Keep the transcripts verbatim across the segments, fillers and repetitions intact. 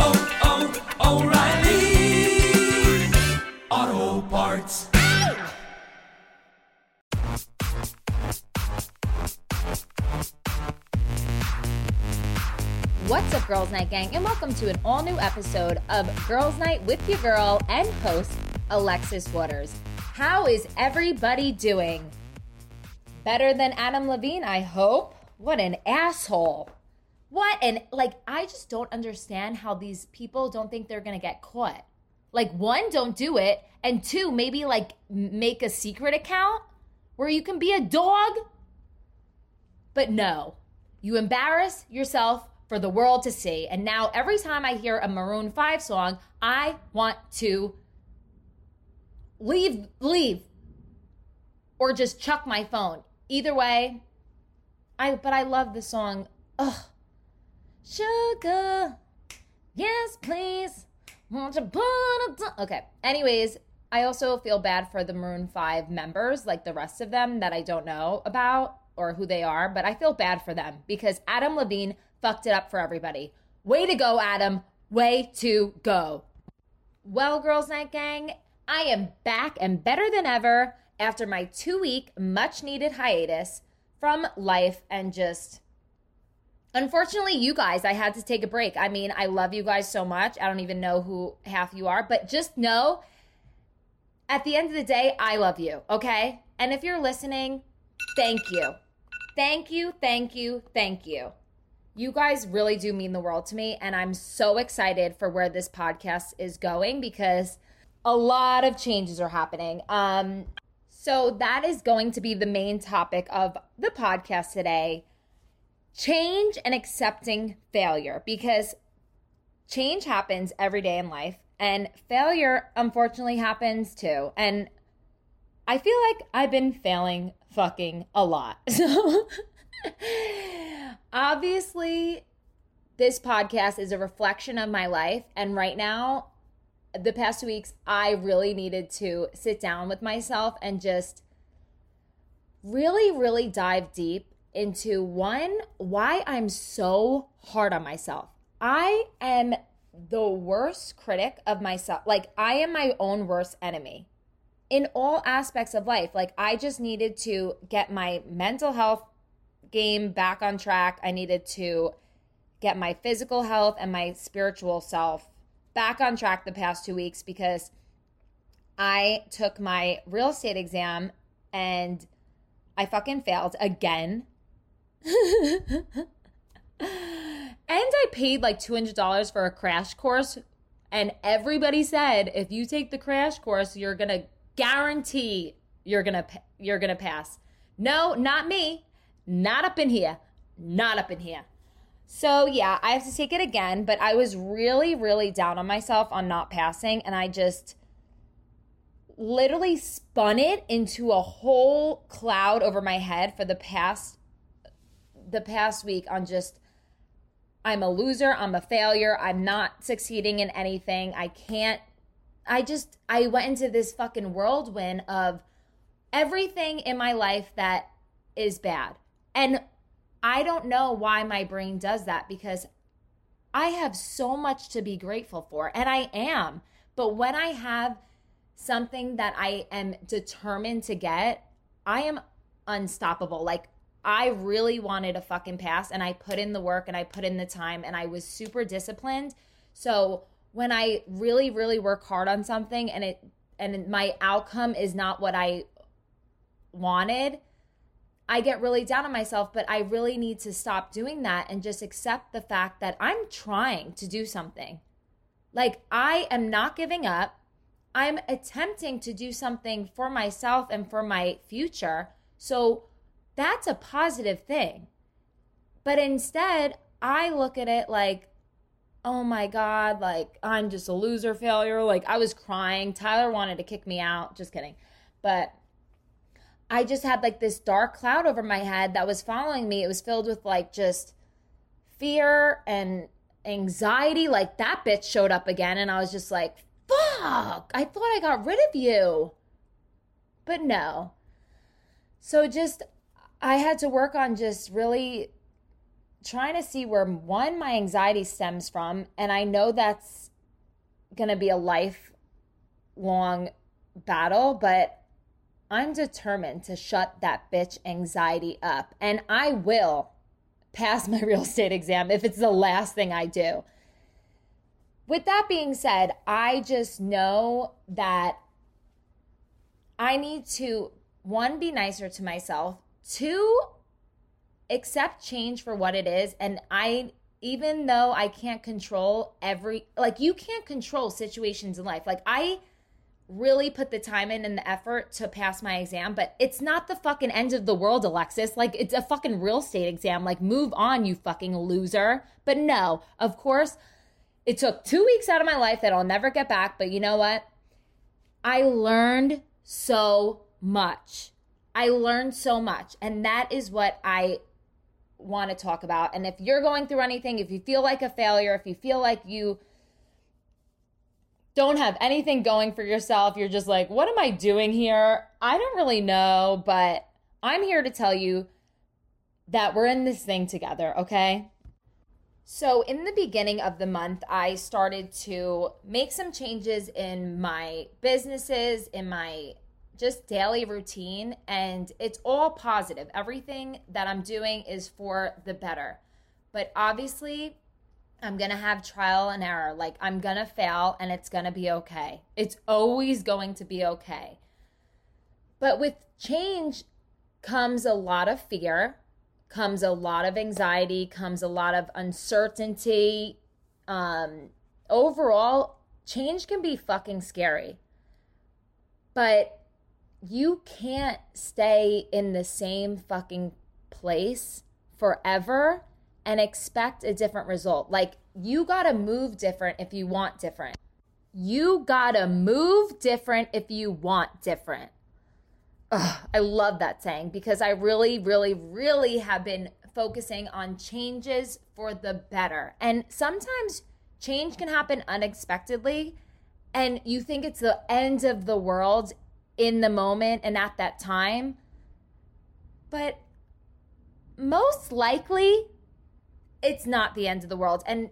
oh, oh, O'Reilly. What's up, Girls Night Gang, and welcome to an all-new episode of Girls Night with your girl and host, Alexis Waters. How is everybody doing? Better than Adam Levine, I hope. What an asshole. What an, like, I just don't understand how these people don't think they're going to get caught. Like, one, don't do it, and two, maybe, like, make a secret account where you can be a dog. But no, you embarrass yourself for the world to see. And now every time I hear a Maroon five song, I want to leave, leave, or just chuck my phone. Either way, I but I love the song. Ugh. Sugar, yes, please. Won't you put it? Okay. Anyways, I also feel bad for the Maroon five members, like the rest of them that I don't know about or who they are, but I feel bad for them because Adam Levine fucked it up for everybody. Way to go, Adam. Way to go. Well, Girls Night Gang, I am back and better than ever after my two-week, much-needed hiatus from life and just... Unfortunately, you guys, I had to take a break. I mean, I love you guys so much. I don't even know who half you are, but just know, at the end of the day, I love you, okay? And if you're listening, thank you. Thank you, thank you, thank you. You guys really do mean the world to me, and I'm so excited for where this podcast is going because a lot of changes are happening. Um, so that is going to be the main topic of the podcast today, change and accepting failure, because change happens every day in life, and failure, unfortunately, happens too. And I feel like I've been failing fucking a lot, so... Obviously, this podcast is a reflection of my life, and right now, the past two weeks, I really needed to sit down with myself and just really, really dive deep into, one, why I'm so hard on myself. I am the worst critic of myself. Like, I am my own worst enemy in all aspects of life. Like, I just needed to get my mental health game back on track. I needed to get my physical health and my spiritual self back on track the past two weeks because I took my real estate exam and I fucking failed again. And I paid like two hundred dollars for a crash course, and everybody said, if you take the crash course, you're going to guarantee you're going to you're going to pass. No, not me. Not up in here. Not up in here. So yeah, I have to take it again, but I was really, really down on myself on not passing, and I just literally spun it into a whole cloud over my head for the past the past week on just, I'm a loser, I'm a failure, I'm not succeeding in anything. I can't, I just, I went into this fucking whirlwind of everything in my life that is bad. And I don't know why my brain does that because I have so much to be grateful for, and I am. But when I have something that I am determined to get, I am unstoppable. Like, I really wanted a fucking pass, and I put in the work and I put in the time and I was super disciplined. So when I really, really work hard on something and it and my outcome is not what I wanted, I get really down on myself, but I really need to stop doing that and just accept the fact that I'm trying to do something. Like, I am not giving up. I'm attempting to do something for myself and for my future. So that's a positive thing. But instead, I look at it like, oh my God, like, I'm just a loser, failure. Like, I was crying. Tyler wanted to kick me out. Just kidding. But I just had like this dark cloud over my head that was following me. It was filled with like just fear and anxiety. Like that bitch showed up again. And I was just like, fuck, I thought I got rid of you. But no. So just, I had to work on just really trying to see where, one, my anxiety stems from. And I know that's going to be a lifelong battle, but I'm determined to shut that bitch anxiety up. And I will pass my real estate exam if it's the last thing I do. With that being said, I just know that I need to, one, be nicer to myself, two, accept change for what it is. And I, even though I can't control every, like you can't control situations in life. Like I really put the time in and the effort to pass my exam, but it's not the fucking end of the world, Alexis. Like it's a fucking real estate exam. Like move on, you fucking loser. But no, of course, it took two weeks out of my life that I'll never get back. But you know what? I learned so much. I learned so much. And that is what I want to talk about. And if you're going through anything, if you feel like a failure, if you feel like you don't have anything going for yourself, you're just like, what am I doing here? I don't really know, but I'm here to tell you that we're in this thing together, okay? So in the beginning of the month, I started to make some changes in my businesses, in my just daily routine, and it's all positive. Everything that I'm doing is for the better. But obviously, I'm going to have trial and error. Like I'm going to fail and it's going to be okay. It's always going to be okay. But with change comes a lot of fear, comes a lot of anxiety, comes a lot of uncertainty. Um, overall, change can be fucking scary. But you can't stay in the same fucking place forever and expect a different result. Like you gotta move different if you want different. You gotta move different if you want different. Ugh, I love that saying because I really, really, really have been focusing on changes for the better. And sometimes change can happen unexpectedly and you think it's the end of the world in the moment and at that time. But most likely, it's not the end of the world. And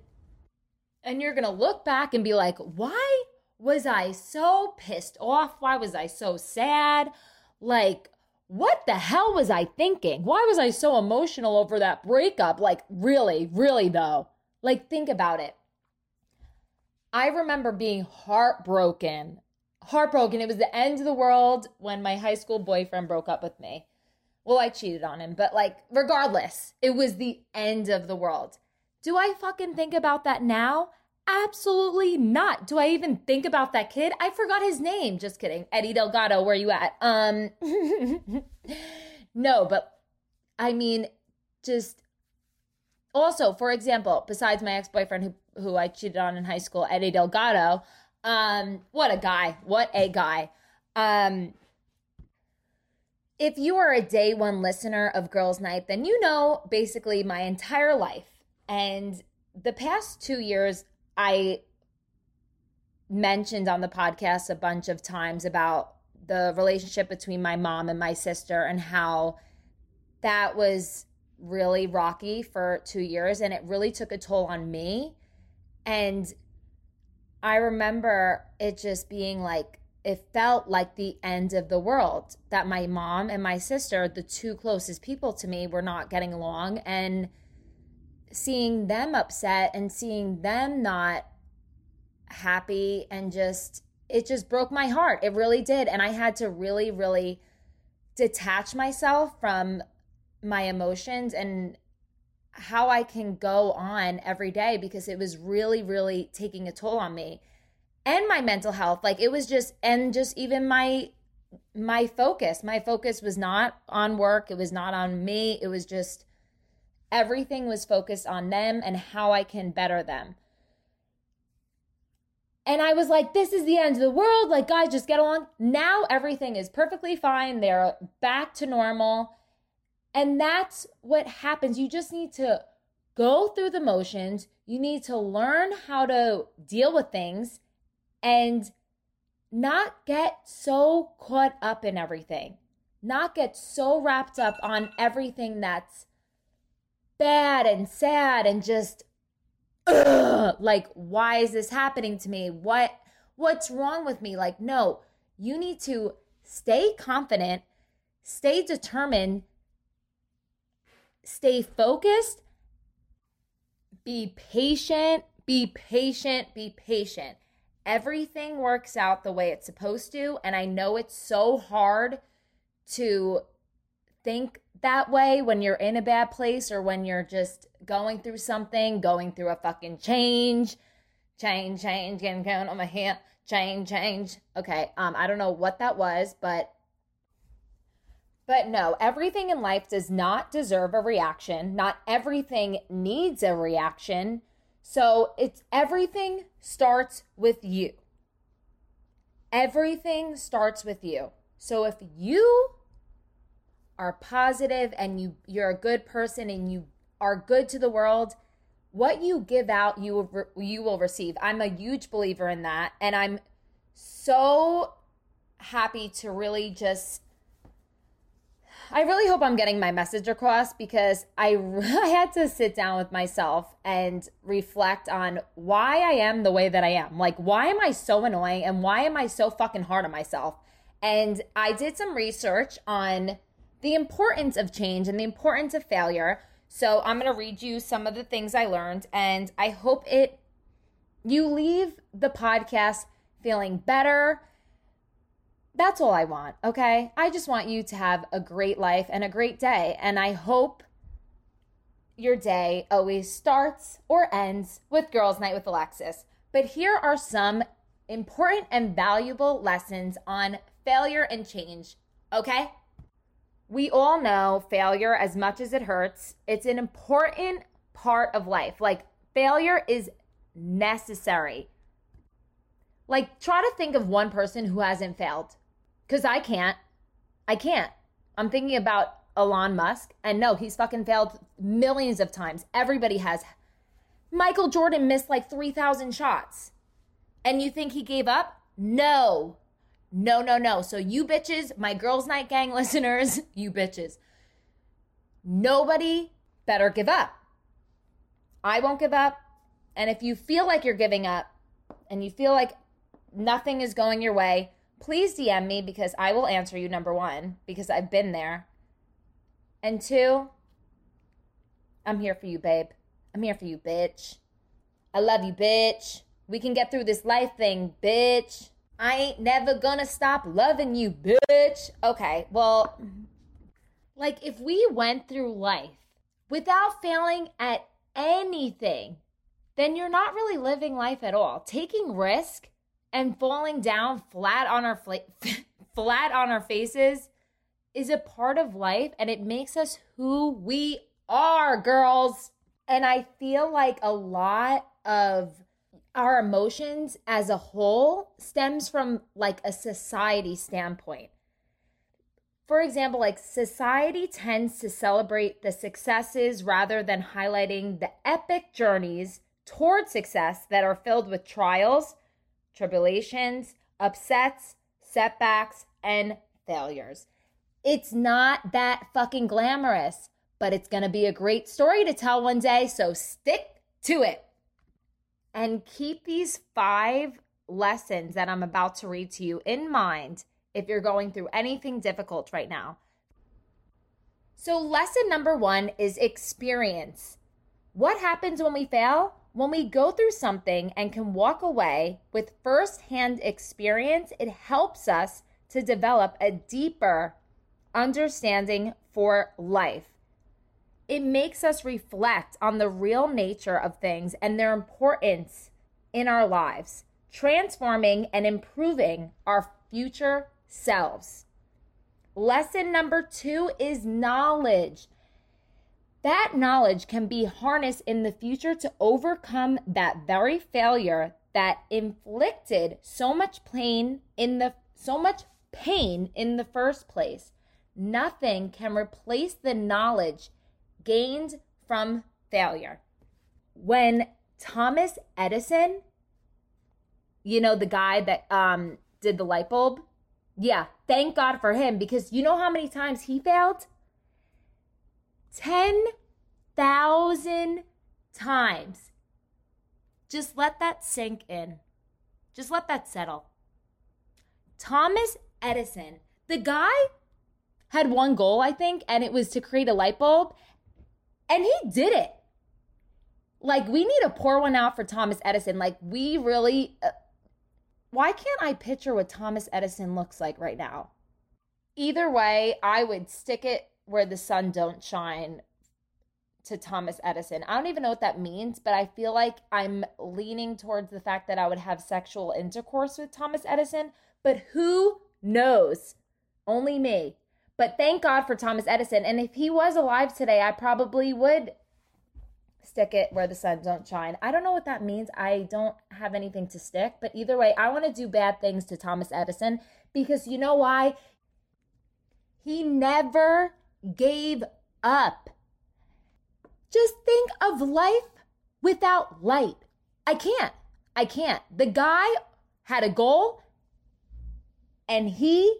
and you're going to look back and be like, why was I so pissed off? Why was I so sad? Like, what the hell was I thinking? Why was I so emotional over that breakup? Like, really, really though. Like, think about it. I remember being heartbroken. Heartbroken. It was the end of the world when my high school boyfriend broke up with me. Well, I cheated on him, but like, regardless, it was the end of the world. Do I fucking think about that now? Absolutely not. Do I even think about that kid? I forgot his name. Just kidding. Eddie Delgado, where you at? Um, no, but I mean, just also, for example, besides my ex-boyfriend who, who I cheated on in high school, Eddie Delgado, Um, what a guy, what a guy. Um, if you are a day one listener of Girls Night, then you know basically my entire life. And the past two years, I mentioned on the podcast a bunch of times about the relationship between my mom and my sister and how that was really rocky for two years. And it really took a toll on me. And I remember it just being like, it felt like the end of the world that my mom and my sister, the two closest people to me, were not getting along, and seeing them upset and seeing them not happy and just, it just broke my heart. It really did. And I had to really, really detach myself from my emotions and how I can go on every day because it was really, really taking a toll on me and my mental health. Like it was just, and just even my, my focus, my focus was not on work. It was not on me. It was just, everything was focused on them and how I can better them. And I was like, this is the end of the world. Like, guys, just get along. Now everything is perfectly fine. They're back to normal. And that's what happens. You just need to go through the motions. You need to learn how to deal with things and not get so caught up in everything. Not get so wrapped up on everything that's bad and sad and just, ugh, like, why is this happening to me? What, what's wrong with me? Like, no, you need to stay confident, stay determined, stay focused, be patient, be patient, be patient. Everything works out the way it's supposed to. And I know it's so hard to think that way when you're in a bad place or when you're just going through something, going through a fucking change, change, change, getting down on my hand, change, change. Okay, um, I don't know what that was, but but no, everything in life does not deserve a reaction. Not everything needs a reaction. So it's everything starts with you. Everything starts with you. So if you are positive and you, you're a good person and you are good to the world, what you give out, you will, re- you will receive. I'm a huge believer in that. And I'm so happy to really just, I really hope I'm getting my message across, because I, I had to sit down with myself and reflect on why I am the way that I am. Like, why am I so annoying and why am I so fucking hard on myself? And I did some research on the importance of change and the importance of failure. So I'm going to read you some of the things I learned, and I hope it you leave the podcast feeling better. That's all I want, okay? I just want you to have a great life and a great day, and I hope your day always starts or ends with Girls Night with Alexis. But here are some important and valuable lessons on failure and change, okay? We all know failure, as much as it hurts, it's an important part of life. Like, failure is necessary. Like, try to think of one person who hasn't failed, because I can't. I can't. I'm thinking about Elon Musk, and no, he's fucking failed millions of times. Everybody has. Michael Jordan missed like three thousand shots, and you think he gave up? No. No, no, no. So you bitches, my Girls Night Gang listeners, you bitches, nobody better give up. I won't give up. And if you feel like you're giving up and you feel like nothing is going your way, please D M me, because I will answer you, number one, because I've been there. And two, I'm here for you, babe. I'm here for you, bitch. I love you, bitch. We can get through this life thing, bitch. I ain't never gonna stop loving you, bitch. Okay, well, like, if we went through life without failing at anything, then you're not really living life at all. Taking risk and falling down flat on our fla- flat on our faces is a part of life, and it makes us who we are, girls. And I feel like a lot of our emotions as a whole stems from, like, a society standpoint. For example, like, society tends to celebrate the successes rather than highlighting the epic journeys toward success that are filled with trials, tribulations, upsets, setbacks, and failures. It's not that fucking glamorous, but it's going to be a great story to tell one day, so stick to it. And keep these five lessons that I'm about to read to you in mind if you're going through anything difficult right now. So lesson number one is experience. What happens when we fail? When we go through something and can walk away with firsthand experience, it helps us to develop a deeper understanding for life. It makes us reflect on the real nature of things and their importance in our lives, transforming and improving our future selves. Lesson number two is knowledge. That knowledge can be harnessed in the future to overcome that very failure that inflicted so much pain in the so much pain in the first place. Nothing can replace the knowledge gained from failure. When Thomas Edison, you know, the guy that um, did the light bulb, yeah, thank God for him, because you know how many times he failed? ten thousand times. Just let that sink in. Just let that settle. Thomas Edison, the guy had one goal, I think, and it was to create a light bulb, and he did it. Like, we need to pour one out for Thomas Edison. Like, we really, uh, why can't I picture what Thomas Edison looks like right now? Either way, I would stick it where the sun don't shine to Thomas Edison. I don't even know what that means, but I feel like I'm leaning towards the fact that I would have sexual intercourse with Thomas Edison, but who knows? Only me. But thank God for Thomas Edison. And if he was alive today, I probably would stick it where the sun don't shine. I don't know what that means. I don't have anything to stick. But either way, I want to do bad things to Thomas Edison, because you know why? He never gave up. Just think of life without light. I can't. I can't. The guy had a goal, and he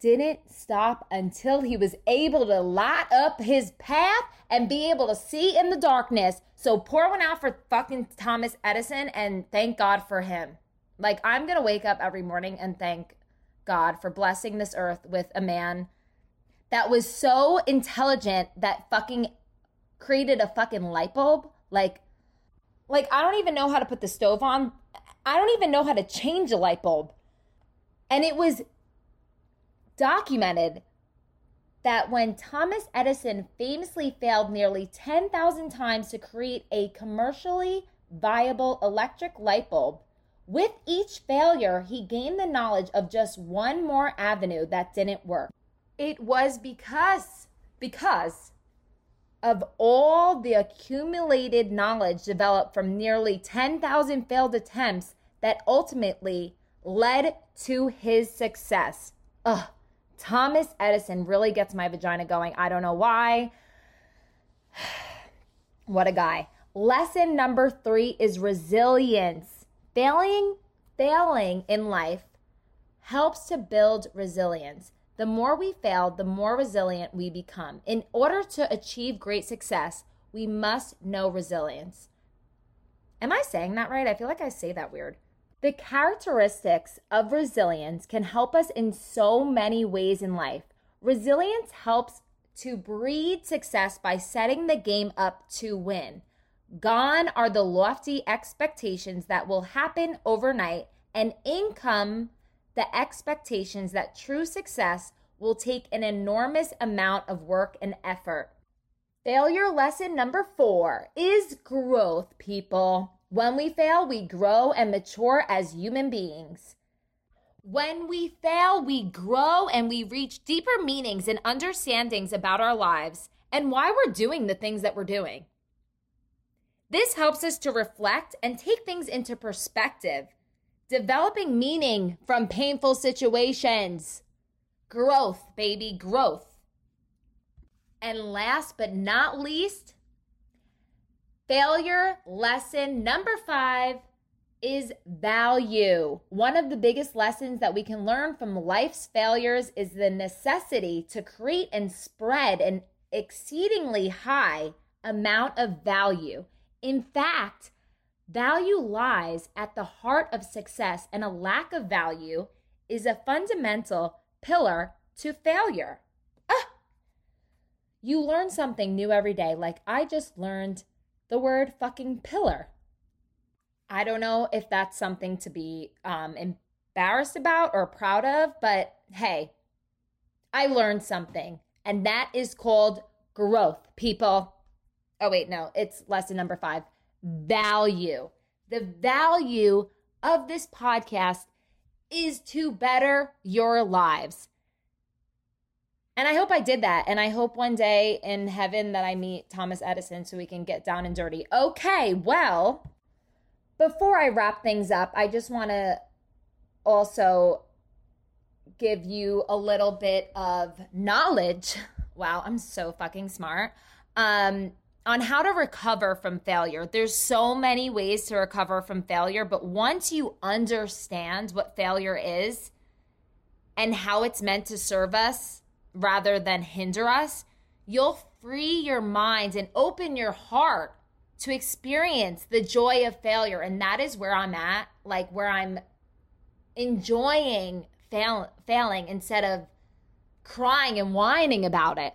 didn't stop until he was able to light up his path and be able to see in the darkness. So pour one out for fucking Thomas Edison, and thank God for him. Like, I'm going to wake up every morning and thank God for blessing this earth with a man that was so intelligent that fucking created a fucking light bulb. Like, like I don't even know how to put the stove on. I don't even know how to change a light bulb. And it was documented that when Thomas Edison famously failed nearly ten thousand times to create a commercially viable electric light bulb, with each failure, he gained the knowledge of just one more avenue that didn't work. It was because, because of all the accumulated knowledge developed from nearly ten thousand failed attempts that ultimately led to his success. Ugh, Thomas Edison really gets my vagina going. I don't know why. What a guy. Lesson number three is resilience. Failing, failing in life helps to build resilience. The more we fail, the more resilient we become. In order to achieve great success, we must know resilience. Am I saying that right? I feel like I say that weird. The characteristics of resilience can help us in so many ways in life. Resilience helps to breed success by setting the game up to win. Gone are the lofty expectations that will happen overnight, and in come the expectations that true success will take an enormous amount of work and effort. Failure lesson number four is growth, people. When we fail, we grow and mature as human beings. When we fail, we grow and we reach deeper meanings and understandings about our lives and why we're doing the things that we're doing. This helps us to reflect and take things into perspective, developing meaning from painful situations. Growth, baby, growth. And last but not least, failure lesson number five is value. One of the biggest lessons that we can learn from life's failures is the necessity to create and spread an exceedingly high amount of value. In fact, value lies at the heart of success, and a lack of value is a fundamental pillar to failure. Ah! You learn something new every day. Like, I just learned the word fucking pillar. I don't know if that's something to be um, embarrassed about or proud of, but hey, I learned something, and that is called growth, people. Oh wait, no, it's lesson number five, value. The value of this podcast is to better your lives. And I hope I did that. And I hope one day in heaven that I meet Thomas Edison so we can get down and dirty. Okay, well, before I wrap things up, I just want to also give you a little bit of knowledge. Wow, I'm so fucking smart. Um, on how to recover from failure. There's so many ways to recover from failure, but once you understand what failure is and how it's meant to serve us rather than hinder us, you'll free your mind and open your heart to experience the joy of failure. And that is where I'm at, like where I'm enjoying fail- failing instead of crying and whining about it.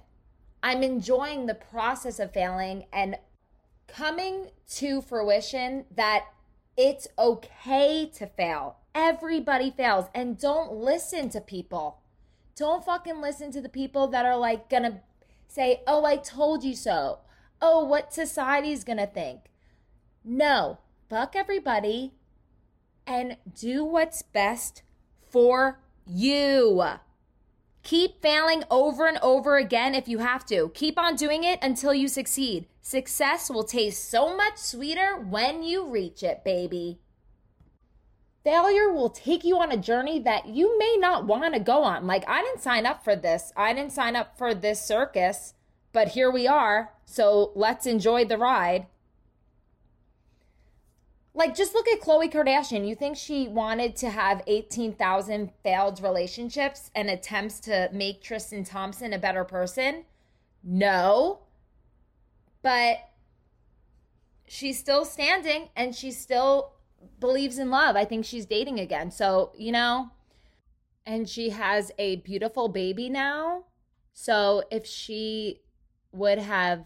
I'm enjoying the process of failing and coming to fruition that it's okay to fail. Everybody fails. And don't listen to people. Don't fucking listen to the people that are like gonna say, oh, I told you so. Oh, what society's gonna think. No, fuck everybody and do what's best for you. Keep failing over and over again if you have to. Keep on doing it until you succeed. Success will taste so much sweeter when you reach it, baby. Failure will take you on a journey that you may not want to go on. Like, I didn't sign up for this. I didn't sign up for this circus, but here we are. So let's enjoy the ride. Like, just look at Khloe Kardashian. You think she wanted to have eighteen thousand failed relationships and attempts to make Tristan Thompson a better person? No. But she's still standing and she still believes in love. I think she's dating again. So, you know, and she has a beautiful baby now. So if she would have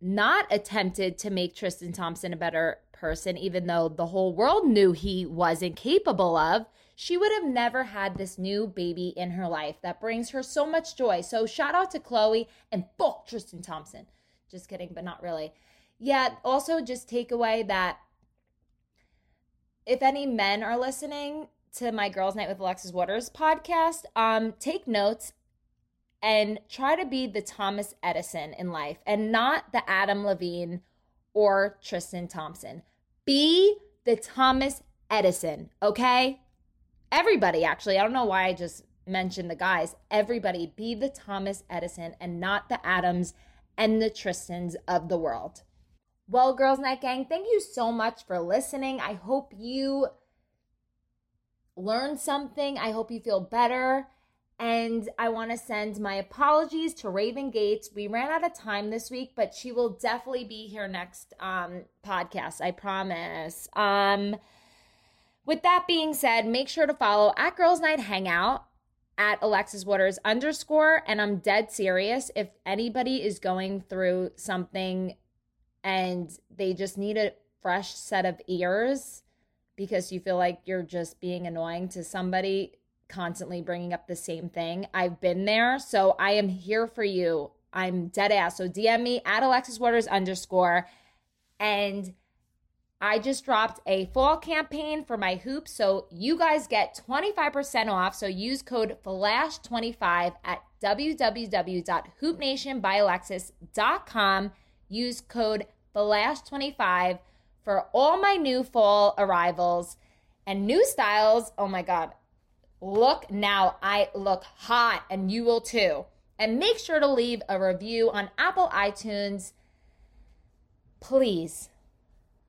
not attempted to make Tristan Thompson a better person, even though the whole world knew he wasn't capable of, she would have never had this new baby in her life that brings her so much joy. So shout out to Khloe and fuck Tristan Thompson. Just kidding, but not really. Yeah, also just take away that if any men are listening to my Girls Night with Alexis Waters podcast, um, take notes and try to be the Thomas Edison in life and not the Adam Levine or Tristan Thompson. Be the Thomas Edison, okay? Everybody, actually. I don't know why I just mentioned the guys. Everybody, be the Thomas Edison and not the Adams and the Tristans of the world. Well, Girls Night Gang, thank you so much for listening. I hope you learned something. I hope you feel better. And I want to send my apologies to Raven Gates. We ran out of time this week, but she will definitely be here next um, podcast. I promise. Um, with that being said, make sure to follow at Girls Night Hangout at Alexis Waters underscore. And I'm dead serious. If anybody is going through something and they just need a fresh set of ears because you feel like you're just being annoying to somebody, constantly bringing up the same thing. I've been there, so I am here for you. I'm dead ass. So D M me at Alexis Waters underscore. And I just dropped a fall campaign for my hoops, so you guys get twenty-five percent off. So use code flash twenty-five at w w w dot hoop nation by alexis dot com. Use code flash twenty-five for all my new fall arrivals and new styles. Oh my God. Look now, I look hot and you will too. And make sure to leave a review on Apple iTunes. Please.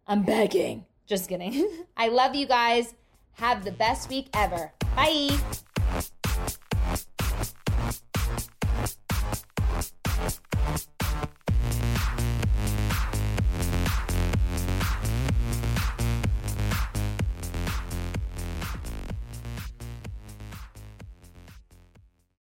I'm begging. Just kidding. I love you guys. Have the best week ever. Bye.